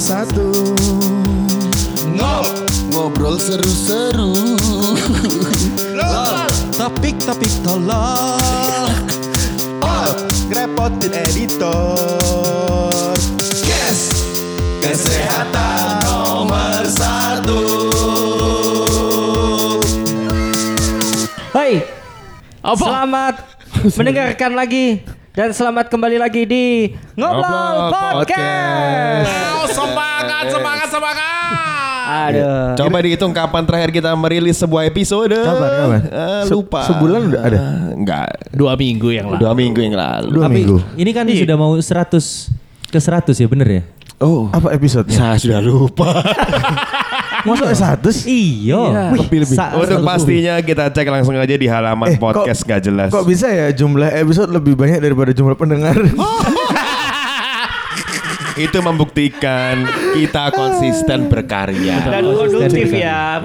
bersatu. Ngobrol seru-seru. Topik-topik tolol. Ngerepotin editor. Yes, kesehatan nomor satu. Hai, selamat mendengarkan lagi dan selamat kembali lagi di Ngoblol Podcast. Oh, semangat. Aduh. Coba dihitung kapan terakhir kita merilis sebuah episode. Kapan? Lupa. Sebulan udah ada? Enggak. 2 minggu yang lalu. 2 minggu yang lalu. Ini kan sudah mau 100 ke 100 ya, bener ya? Oh. Apa episodenya? Saya sudah lupa. Masa 100? Iya. Lebih-lebih. Untuk pastinya kita cek langsung aja di halaman podcast gak jelas. Kok bisa ya jumlah episode lebih banyak daripada jumlah pendengar? Itu membuktikan kita konsisten berkarya dan produktif ya.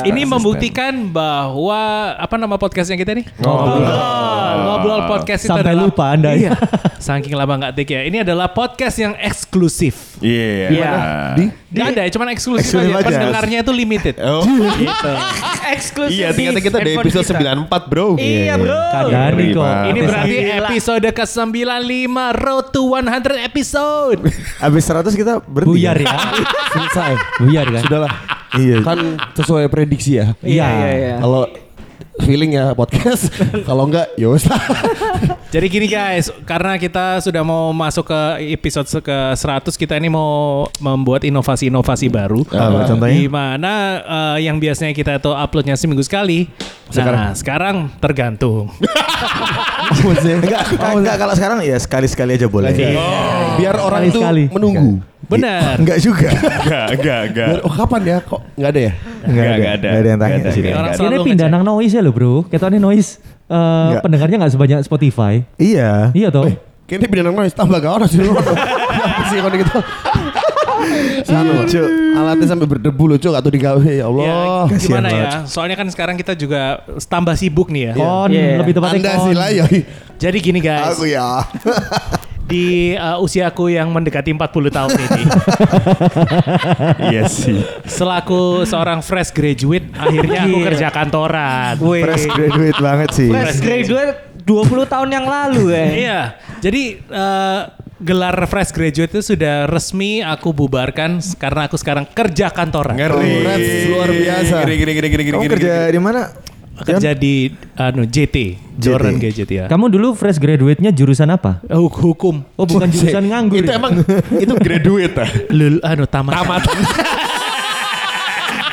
Ini membuktikan bahwa apa nama podcastnya kita nih? Ngobrol podcast itu sampai lupa Anda ya. Saking lama nggak take ya. Ini adalah podcast yang eksklusif. Iya. Ada, cuman eksklusif aja. Pendengarnya itu limited. Oh. Gitu. Eksklusif. Iya, ternyata kita di episode 94, bro. Iya, bro. Ini berarti episode ke-95 Road to 100 episode. Abis 100 kita berhenti. Buyar ya. Selesai. Buyar kan. Sudahlah. Iya. Kan sesuai prediksi ya. Iya. Kalau feeling ya podcast, kalau enggak yos lah. Jadi gini guys, karena kita sudah mau masuk ke episode ke 100, kita ini mau membuat inovasi-inovasi baru. Contohnya? Dimana yang biasanya kita itu uploadnya seminggu sekali. Sekarang tergantung. Enggak kalau sekarang ya sekali-sekali aja boleh. Biar orang itu menunggu. Benar. Enggak juga. Enggak. Kapan ya? Kok enggak ada ya? Enggak ada. Enggak ada yang tanya di sini. Ini pindah nang noise ya lo, bro. Ketone noise. Pendengarnya enggak sebanyak Spotify. Iya. Iya toh. Kene pindah nang noise tambah gak orang sih. Sih kon gitu. Sano, cu, alatnya sampai berdebu loh, cu, gak tuh digawe, ya Allah. Ya, gimana ya, soalnya kan sekarang kita juga tambah sibuk nih ya. Lebih tepatnya Anda sila, ya. Jadi gini guys. Aku ya. Di usiaku yang mendekati 40 tahun ini. Iya sih. Selaku seorang fresh graduate, akhirnya aku kerja kantoran. Fresh graduate banget sih. Fresh graduate 20 tahun yang lalu ya. Iya, jadi... gelar fresh graduate itu sudah resmi aku bubarkan karena aku sekarang kerja kantoran. Ngeri. Luar biasa. Gini. Kamu kerja di mana? Kerja di JT. Joran GJT ya. Kamu dulu fresh graduate-nya jurusan apa? Hukum. Oh, bukan jurusan nganggur. Itu ya? Emang itu graduate ah. Tamatan.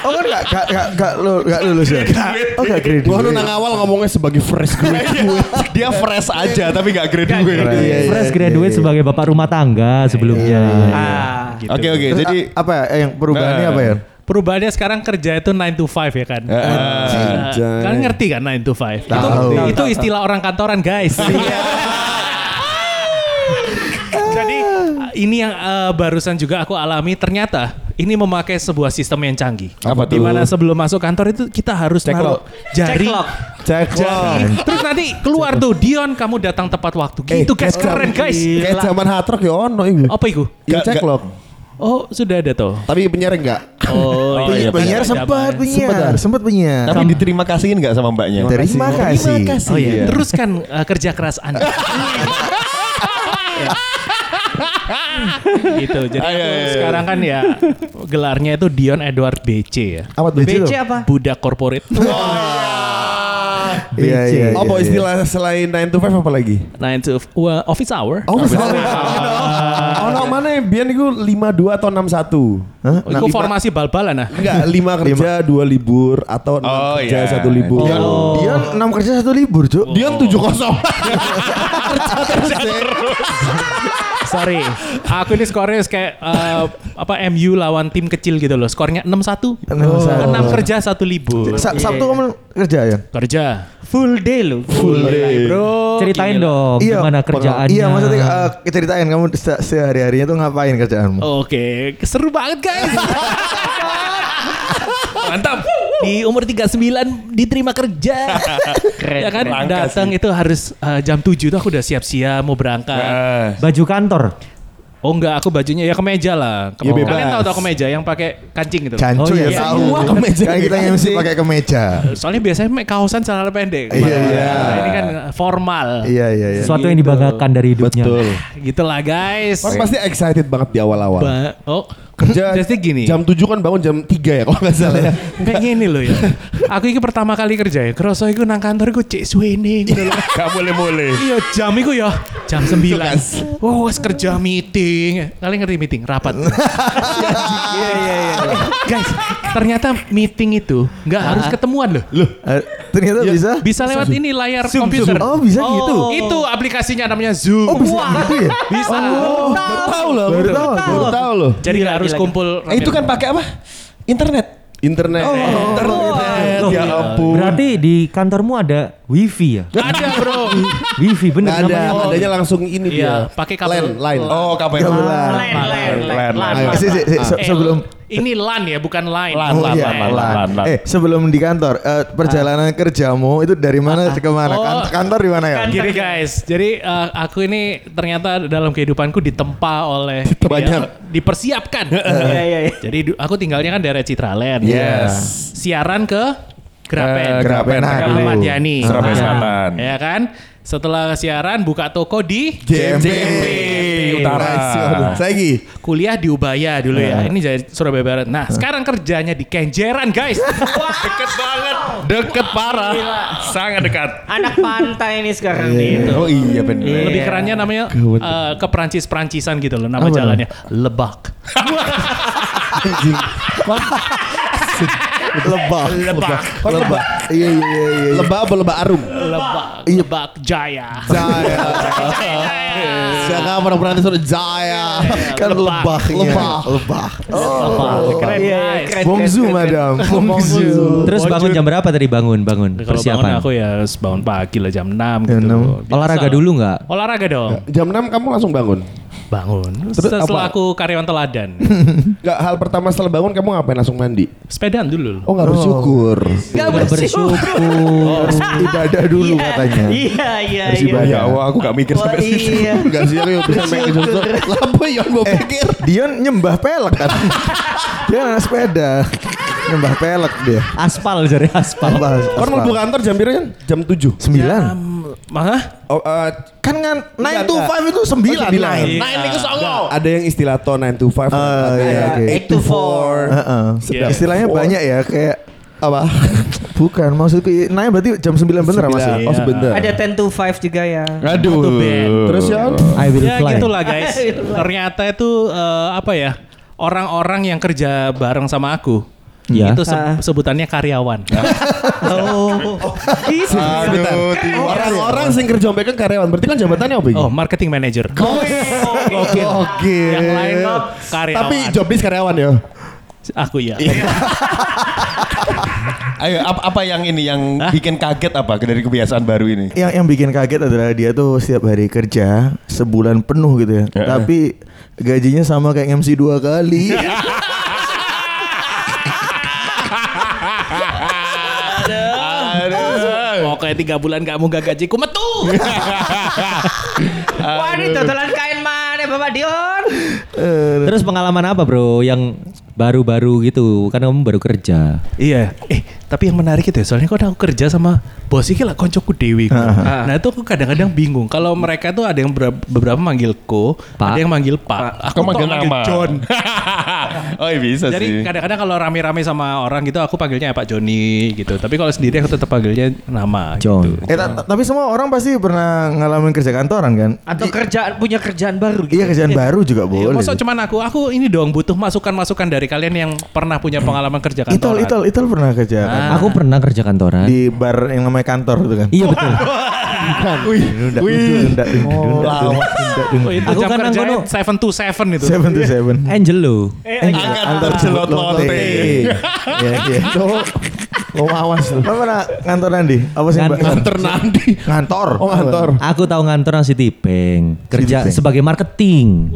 Oh, enggak lulus ya? Oh, enggak graduate. Gua nang awal ngomongnya sebagai fresh graduate. Dia fresh aja tapi enggak graduate. Fresh graduate sebagai bapak rumah tangga sebelumnya. Oke. Jadi apa yang perubahannya apa ya? Perubahannya sekarang kerja itu 9 to 5 ya kan? Kalian ngerti kan 9 to 5? Itu istilah orang kantoran, guys. Jadi ini yang barusan juga aku alami, ternyata ini memakai sebuah sistem yang canggih. Apa tuh? Dimana sebelum masuk kantor itu kita harus naruh jari. Cek log. Terus nanti keluar tuh, Dion kamu datang tepat waktu. Gitu guys, keren guys. Kayak zaman hatrok ya ono iku. Apa iku? Cek log. Oh, sudah ada toh. Tapi penyiar enggak? Penyiar sempat. Tapi diterima kasihin enggak sama mbaknya? Terima kasih. Oh iya. Teruskan kerja keras Anda. Gitu. Jadi sekarang kan ya gelarnya itu Dion Edward BC ya. Apa BC? BC apa? Budak korporat. Iya. Apa istilah selain 9 to 5 apa lagi? 9 to office hour. Mana yang biar itu 52 atau 61? Hah? Itu formasi bal-balan nah? Enggak, 5 kerja 2 libur atau 6 kerja 1 libur. Dia 6 kerja 1 libur, Cuk. Dia 7-0. Sorry, aku ini skornya kayak apa MU lawan tim kecil gitu loh. Skornya 6-1. 6 kerja 1 libur. Sabtu kamu kerja ya? Kerja. Full day, bro. Ceritain dong gimana kerjaannya. Iya, maksudnya ceritain kamu sehari-harinya tuh ngapain kerjaanmu. Oke. Seru banget guys. Mantap. Di umur 39 diterima kerja. Keren, ya kan datang itu harus jam 7 tuh aku udah siap-siap mau berangkat. Baju kantor. Oh enggak, aku bajunya ya kemeja lah. Ya, kalian tahu kemeja yang pakai kancing gitu. Jancu, oh iya, ya tahu. Iya. Kemeja. Kayak kita MC pakai kemeja. Soalnya biasanya make kaosan celana pendek. Iya, iya. Ini kan formal. Iya, iya, iya. Sesuatu gitu yang dibanggakan dari hidupnya. Betul. Gitulah guys. Mas pasti excited banget di awal-awal. Oh, kerja gini. Jam 7 kan bangun jam 3 ya kalau enggak salah ya. Kayak gini loh ya. Aku ini pertama kali kerja ya. Kroso iku nang kantor iku cek suwene ngono lho. Enggak boleh-boleh. Iya, jam iku ya jam 9. Oh, wis kerja meeting. Kalian ngerti meeting? Rapat. Iya iya iya. Guys, ternyata meeting itu enggak harus ketemuan loh. Loh, ternyata ya, bisa. Bisa lewat ini layar Zoom, komputer. Zoom. Oh, bisa gitu. Itu aplikasinya namanya Zoom. Oh, bisa gitu ya? Bisa. Oh, tahu loh. Baru tahu loh. Jadi enggak harus kumpul. Itu kan pakai apa? Internet. Oh, internet. Oh, ya ampun. Berarti di kantormu ada wifi ya? Ada bro. Wifi bener namanya. Adanya langsung ini dia. Pakai kabel LAN. Oh, kabel LAN. Sebelum ini LAN ya, bukan LAN. LAN. Sebelum di kantor, perjalanan kerjamu itu dari mana ke mana? Kantor di mana ya? Gini guys, jadi aku ini ternyata dalam kehidupanku ditempa oleh dipersiapkan. Jadi aku tinggalnya kan daerah Citraland. Yes. Siaran ke Grapen Ahmad Yani. Surabaya Selatan. Ya kan? Setelah siaran buka toko di JMP Utara. Lagi kuliah di Ubaya dulu ya. Ini jadi Surabaya Barat. Nah, sekarang kerjanya di Kenjeran, guys. Wah, deket banget. Deket parah. Gila. Sangat dekat. Anak pantai ini sekarang nih. Oh iya benar. Lebih kerennya namanya ke Perancis-Perancisan gitu loh nama jalannya. Lebak. Lebak. Iya. Lebak apa Lebak Arum? Lebak Jaya. Jangan pernah nanti suruh Jaya. Kan Lebak. Oh, keren guys. Bongzu madam. Bongzu. Terus bangun jam berapa tadi bangun? Persiapan. Kalau bangun aku ya bangun pagi lah jam 6 gitu. Olahraga dulu nggak? Olahraga dong. Jam 6 kamu langsung bangun? Bangun. Terus setelah aku karyawan teladan. Enggak, hal pertama setelah bangun kamu ngapain? Langsung mandi? Sepedaan dulu. Oh gak bersyukur. Gak bersyukur. Harus ibadah dulu katanya. Iya. Harus ibadah. Wah aku gak mikir sampai situ. Gak sih aku bisa mikir situ. Lapa Yon mau pikir. Dion nyembah pelek kan. Dia anak sepeda. Nyembah pelek dia. Aspal jadi aspal. Kan mau buka kantor jam berapa kan? Jam 7. 9. Kan 9 to 5 itu 9. 9 itu solo. Ada yang istilah 9 to 5. 8 to 4. Istilahnya banyak ya kayak apa? Bukan maksudku naik berarti jam 9 bener maksudnya. Oh sebentar. Ada 10 to 5 juga ya. Aduh. Terus ya gitulah guys. Ternyata itu apa ya? Orang-orang yang kerja bareng sama aku. Ya. Itu sebutannya karyawan. Orang-orang sing kerja ombekan karyawan. Berarti kan jabatannya apa ini? Oh, marketing manager. Oke. Yang lain kok karyawan. Tapi jobdesk karyawan ya. Aku ya. Ayo apa yang ini yang bikin kaget apa dari kebiasaan baru ini? Yang bikin kaget adalah dia tuh setiap hari kerja sebulan penuh gitu ya. Tapi gajinya sama kayak MC 2 kali. Pokoknya 3 bulan kamu gak gajiku metu. Wah ini totalan kain mana Bapak Dion. Terus pengalaman apa bro yang baru-baru gitu? Kan kamu baru kerja. Iya. Tapi yang menarik itu ya soalnya kan aku kerja sama bos ini lah koncoku Dewi. Nah itu aku kadang-kadang bingung. Kalau mereka tuh ada yang beberapa manggil ko, ada yang manggil Pak. Aku manggil John. Oh iya bisa. Jadi, sih. Jadi kadang-kadang kalau rame-rame sama orang gitu aku panggilnya Pak Joni gitu. Tapi kalau sendiri aku tetap panggilnya nama John. Gitu. Tapi semua orang pasti pernah ngalamin kerja kantoran kan? Atau punya kerjaan baru gitu. Iya kerjaan baru juga boleh. Maksud cuman aku ini dong butuh masukan-masukan dari kalian yang pernah punya pengalaman kerja kantoran. Itol pernah kerja. Aku pernah kerja kantoran. Di bar yang namanya kantor gitu kan? Iya betul. Wih. Aku kan kerjanya 7 to 7 itu. 7 to 7. Angelo. Angelo Lotte. Iya. Oh awas lu. Mana ngantor Nandi? Apa sih Mbak? Ngantor Nandi. Ngantor. Oh ngantor. Aku tahu ngantor nang Citibank. Kerja sebagai marketing.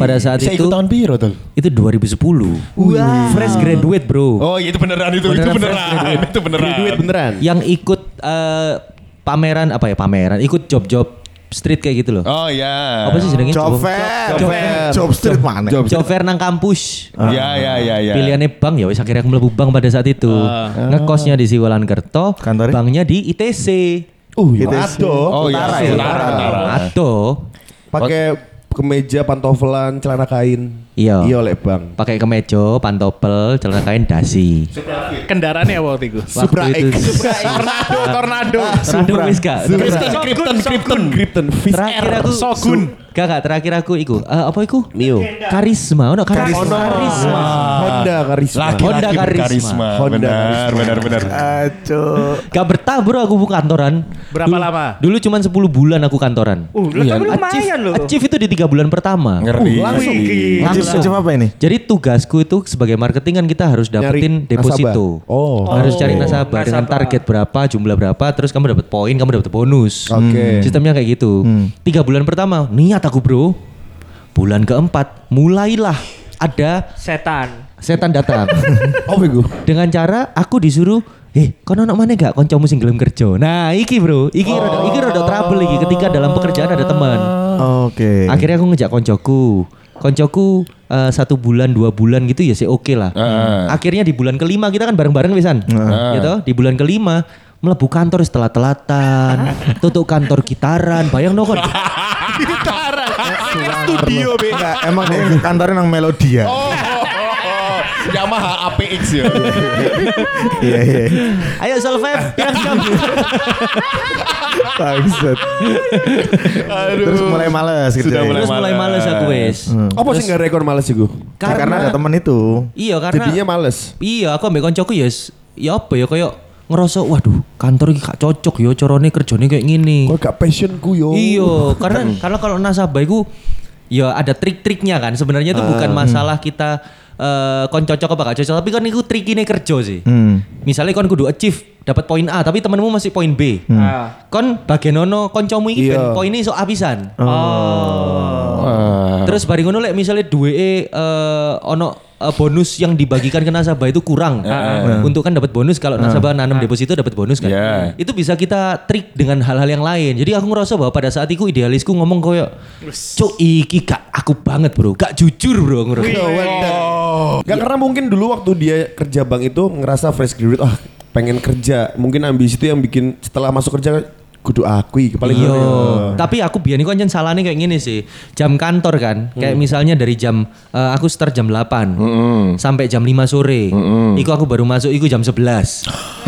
Pada saat itu. Saya ikut tahun piro tuh? Itu 2010. Wah. Fresh graduate bro. Oh iya itu beneran itu. Itu beneran. Itu beneran. Yang ikut pameran apa ya? Ikut job-job street kayak gitu loh. Oh iya. Apa sih sedangnya? Job fair. Job street mana? Job fair nang kampus. Iya. Pilihannya bank ya, wis akhirnya aku mlebu bank pada saat itu. Ngekosnya di Siwalankerto, banknya di ITC. Ado, utara ya. Ado. Pakai kemeja, pantofelan, celana kain. Iya. Iya oleh bang. Pakai kemeja, pantofel, celana kain, dasi. Kendaraannya apa waktu itu? Tornado. Krypton. Sogun. Gak, terakhir aku iku. Apa iku? Mio. Karisma. Karisma. Honda Karisma. Benar. Aduh. Gak bertah bro aku kantoran. Berapa lama? Dulu cuma 10 bulan aku kantoran. Tapi lumayan loh. Achieve itu di 3 bulan pertama. Langsung. Achieve apa ini? Jadi tugasku itu sebagai marketing kan kita harus dapetin deposito. Harus cari nasabah dengan target berapa, jumlah berapa, terus kamu dapat poin, kamu dapat bonus. Oke. Sistemnya kayak gitu. 3 bulan pertama niat aku bro, bulan keempat mulailah ada setan datang. Dengan cara aku disuruh, kono anak mana gak koncomu sing gelem kerja. Nah iki bro, iki rada trouble iki ketika dalam pekerjaan ada teman. Oke. Akhirnya aku ngejak koncoku 1 bulan 2 bulan gitu ya sih oke lah. Akhirnya di bulan kelima kita kan bareng-bareng pisan, gitu. Di bulan kelima mlebu kantor setelah telatan, tutup kantor gitaran, bayang no kon. Gitaran, studio beda. Emang kantornya nang Melodia. Yamaha APX ya. Iya. Ayo Solveig, pirang jam. Bangsat. Terus mulai males gitu. Terus mulai males aku wis. Apa sih enggak rekor males iku? Karena ada temen itu. Iya, karena jadinya males. Iya, aku ambek koncoku ya apa ya koyo ngerasa waduh kantor iki gak cocok ya carane kerjane kayak ngene. Kok gak passionku yo. Iya, karena kalau nasabah iku ya ada trik-triknya kan. Sebenarnya itu bukan masalah kita kon cocok apa gak cocok, tapi kan itu trikine kerja sih. Misalnya kon kudu achieve dapat poin A tapi temanmu masih poin B. Kon bagenono kancamu iki ben poine iso abisan. Terus bari ngono lek misale duweke ono bonus yang dibagikan ke nasabah itu kurang. Untuk kan dapat bonus kalau nasabah nanam deposito dapat bonus kan. Itu bisa kita trik dengan hal-hal yang lain. Jadi aku ngerasa bahwa pada saat itu idealisku ngomong koyo cuk iki gak aku banget bro, gak jujur bro aku ngerasa. Gak karena mungkin dulu waktu dia kerja bank itu ngerasa fresh graduate, pengen kerja. Mungkin ambisi itu yang bikin setelah masuk kerja kudu akui paling gitu. Tapi aku biyen iku anjen salahnya kayak gini sih. Jam kantor kan, kayak misalnya dari jam aku start jam 8 sampai jam 5 sore. Iku aku baru masuk iku jam 11.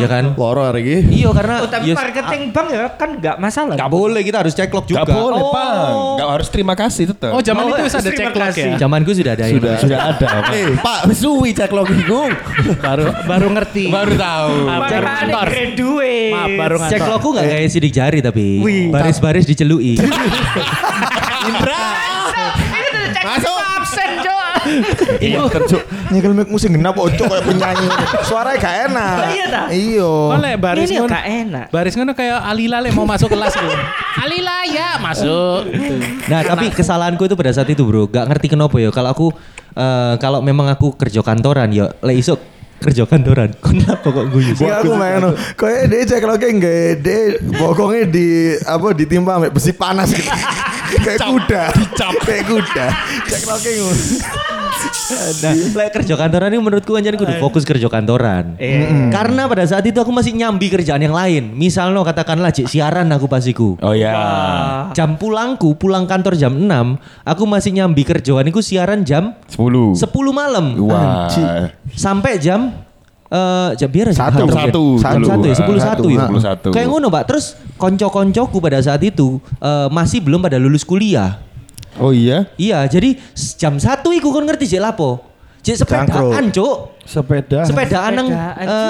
Ya kan? Loro hari iki. Iya karena tapi marketing bank ya kan enggak masalah. Enggak boleh, kita harus cek log juga. Enggak boleh, Bang. Enggak harus terima kasih tetap. Oh, zaman itu sudah ada cek log ya. Zamanku sudah ada. Sudah ada. Pak, wis suwi cek log iku. Baru ngerti. Baru tahu. Kantor. Baru cek log nggak kayak sidik jari tapi baris-baris dicelui. Indra, masuk absen Jo. Iya kerja nyekel mic musik genap ojo kayak penyanyi. Suaranya gak enak. Iya. Oleh baris ngono gak enak. Baris ngono kayak Alila lek mau masuk kelas gitu. Alila ya masuk. Nah tapi kesalahanku itu pada saat itu bro, gak ngerti kenapa ya. Kalau aku kalau memang aku kerja kantoran ya lek isuk kerja kantoran. Kenapa kok guyu? Aku main koyo dhewe cek loke gede bokonge ditimpa mek besi panas gitu. Kayak kuda, dicapek kuda. Cek loke ngono. Nah, lek kerja kantoran ini menurutku anjir kudu fokus kerja kantoran. Karena pada saat itu aku masih nyambi kerjaan yang lain. Misalnya katakanlah jek siaran aku pasiku. Oh iya. Jam pulang kantor jam 6, aku masih nyambi kerjaan iku siaran jam 10. 10 malam. Wah. Sampai jam biar satu. Kayak ngono pak. Terus konco-koncoku pada saat itu masih belum pada lulus kuliah. Oh iya? Iya jadi jam 1 iku kon ngerti jek lapo. Jek sepedaan cuk. Sepedaan nang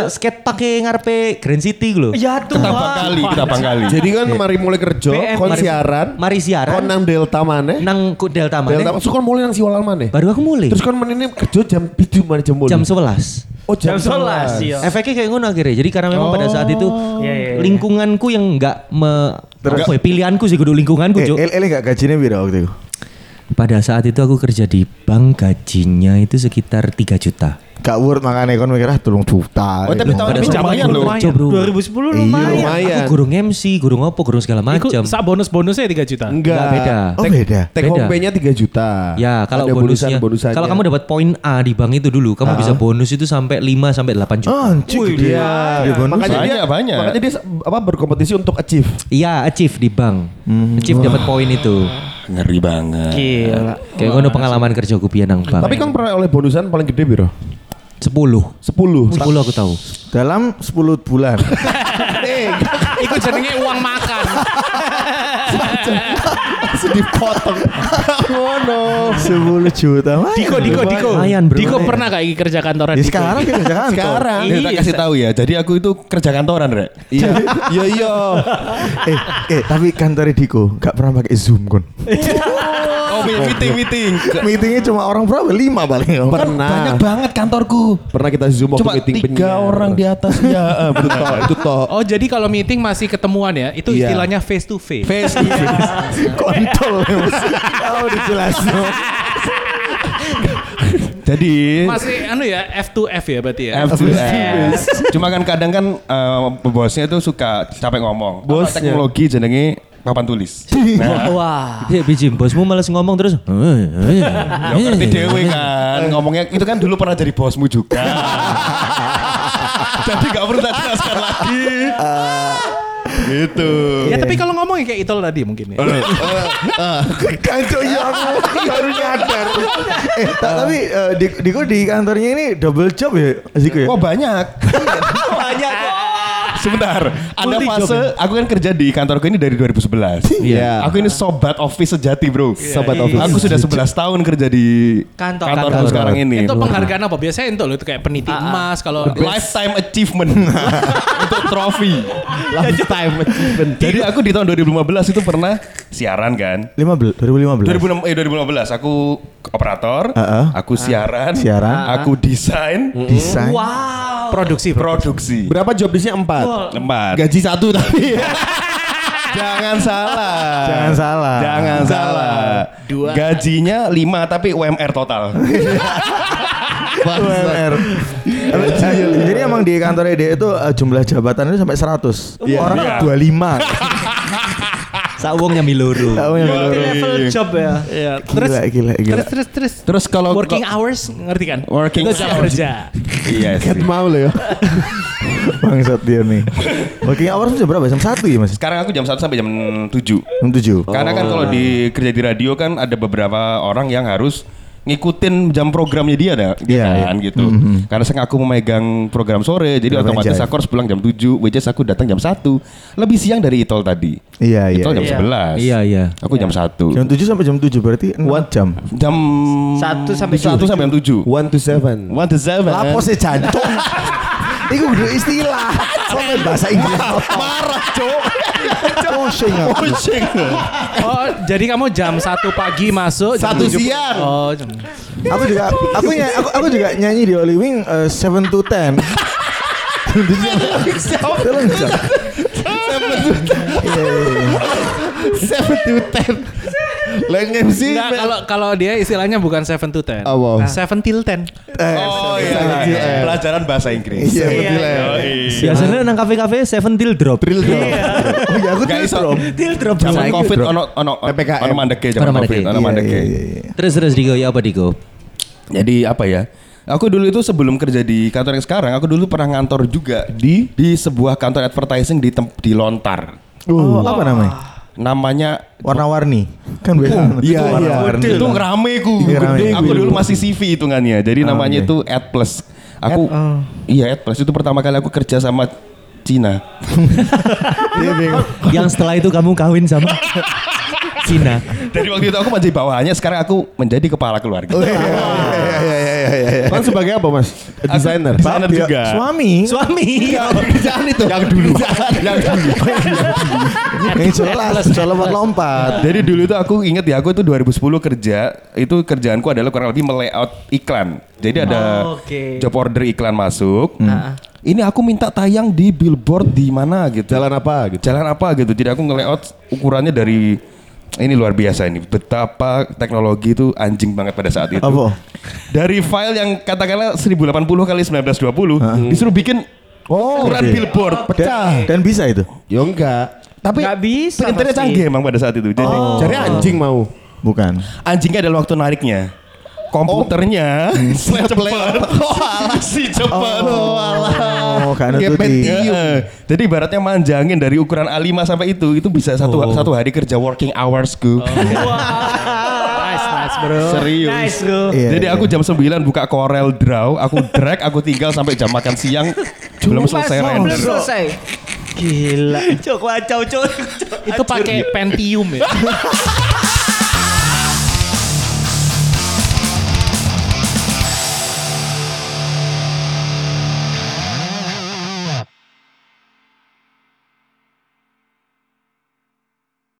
skate pake ngarepe Grand City lho. Ya tuh. Kita bang kali. Jadi kan mari mulai kerja kon siaran. Mari siaran. Kon nang Delta maneh. Delta so kon mulai nang Siwalan maneh. Baru aku mulai. Terus kon menene kerja jam 7 maneh jam 8. Jam 11. Oh jam 11 iya. Efeknya kayak ngono akhirnya. Jadi karena memang pada saat itu lingkunganku yang enggak pilihanku sih kudu lingkunganku, Cuk. Ele gak gajinya piro waktu itu? Pada saat itu aku kerja di bank, gajinya itu sekitar 3 juta. Gak worth makanya kan mikirnya 3 juta. Oh tapi tahun jamannya loh. 2010 lumayan. Aku gurung MC, gurung opo, gurung segala macam. Sak bonus-bonusnya 3 juta. Enggak beda. Oh beda. Take home pay-nya 3 juta. Ya, kalau bonusnya. Kalau kamu dapat poin A di bank itu dulu, kamu bisa bonus itu sampai 5 sampai 8 juta. Anjir dia. Makanya dia banyak. Makanya dia apa berkompetisi untuk achieve. Iya, achieve di bank. Achieve dapat poin itu. Ngeri banget. Gila. Kayak ngono pengalaman kerja ku piye nang bank. Tapi kan pernah oleh bonusan paling gede piro? 10 aku tahu. Dalam 10 bulan. Iku jenenge uang makan. Dipotong. Ngono. 10 juta. Diko. Diko pernah kayak kerja kantoran. Ya, sekarang kerja kantor. Sekarang. Kita kasih tahu ya. Jadi aku itu kerja kantoran, Rek. Iya. Tapi kantornya Diko enggak pernah pakai Zoom, Kun. Oh, meetingnya cuma orang berapa? 5 paling. Pernah. Banyak banget kantorku. Pernah kita Zoom waktu meeting penyiar. Cuma 3 orang di atas. Ya, betul toh. Oh, jadi kalau meeting masih ketemuan ya. Itu istilahnya face to face. Face to face. Kontol. Kalau dijelasin. Jadi masih ya F2F ya berarti ya. F2F. Cuma kan kadang kan bosnya itu suka capek ngomong. Bos teknologi jenenge papan tulis. Nah, wah. Bijim, bosmu males ngomong terus. Ya ngerti dewe kan. Ngomongnya itu kan dulu pernah jadi bosmu juga. Jadi gak perlu tak jelaskan lagi. Gitu. Ya tapi kalau ngomongnya kayak Itol tadi mungkin ya. Kancok ya aku baru nyadar. Tapi di kantornya ini double job ya? Wah banyak. Banyak. Sebentar, ada fase aku kan kerja di kantorku ini dari 2011. Iya. Aku ini sobat office sejati, Bro. Sobat office. Aku sudah 11 tahun kerja di kantor sekarang ini. Itu penghargaan apa? Biasanya itu loh, itu kayak peniti emas kalau lifetime achievement. Untuk trofi. Lifetime achievement. Jadi aku di tahun 2015 itu pernah siaran kan? 2015 aku operator, aku siaran, aku desain. Wow. Produksi. Berapa job listnya? 4. Gaji 1 tapi. Jangan salah. 2. Gajinya 5 tapi UMR total. UMR. Jadi emang di kantornya dia itu jumlah jabatannya sampai 100. Orang 25. Sawungnya miluru. Level job ya. Iya. Terus kalau working hours ngerti kan? Working kerja. Iya sih. Ket mau lo ya. Bangsat dia nih. Working hours jam berapa? Jam 1 ya Mas? Sekarang aku jam 1 sampai jam 7. Karena kan kalau di kerja di radio kan ada beberapa orang yang harus ngikutin jam programnya dia kan gitu. Mm-hmm. Karena saya aku memegang program sore, jadi otomatis aku harus pulang jam 7, which is aku datang jam 1. Lebih siang dari Itol tadi. Itol jam 11. Iya. Aku jam 1. Jam 7 sampai jam 7 berarti 1 jam. Jam 1 sampai jam 7. 1 to 7. Lapose jantung. Iku udah istilah. Soalnya bahasa Inggris. Marah, Cok. Pusing. Oh, jadi kamu jam 1 pagi masuk, jam 1 siang. Oh, aku juga nyanyi di Holy Wing 7 to 10. Jam. 7 to 10. Lengem sih. Nah, kalau dia istilahnya bukan 7 to 10. Oh, wow. 7 till 10. Iya. Pelajaran bahasa Inggris. Iya. Biasanya nang kafe-kafe 7 till drop. Oh ya, aku till drop. Zaman Covid ono PPKM. Ono mandeke. Terus Diko ya apa Diko? Jadi apa ya? Aku dulu itu sebelum kerja di kantor yang sekarang, aku dulu pernah ngantor juga di sebuah kantor advertising di Lontar. Apa namanya? Warna-warni kan biasa. Iya. Itu rame ku. Aku dulu masih CV hitungannya. Jadi namanya itu Ad Plus. Ad Plus itu pertama kali aku kerja sama Cina. Yang setelah itu kamu kawin sama Cina. Dari waktu itu aku menjadi bawahannya, sekarang aku menjadi kepala keluarga. Kan sebagai apa Mas? Desainer juga. Suami. Jangan itu. Yang dulu. Ini jelas lompat. Jadi dulu itu aku ingat ya, aku itu 2010 kerja, itu kerjaanku adalah kurang lebih melayout iklan. Jadi ada job order iklan masuk. Ini aku minta tayang di billboard di mana gitu. Jalan apa gitu. Jadi aku ngelayout ukurannya dari Ini luar biasa ini. Betapa teknologi itu anjing banget pada saat itu. Apa? Dari file yang katakanlah 1080x1920 disuruh bikin ukuran billboard pecah. Dan bisa itu? Ya enggak. Tapi enggak bisa. Printernya canggih emang pada saat itu. Jadi cari anjing mau. Bukan. Anjingnya adalah waktu nariknya. Komputernya cepet. Karena itu jadi ibaratnya manjangin dari ukuran A5 sampai itu bisa satu hari kerja working hours ku. Nice bro. Serius. Nice bro. Yeah, jadi aku jam 9 buka Corel Draw, aku drag, aku tinggal sampai jam makan siang belum selesai render. Gila. Cok, wacau, cok. Itu pakai Pentium ya.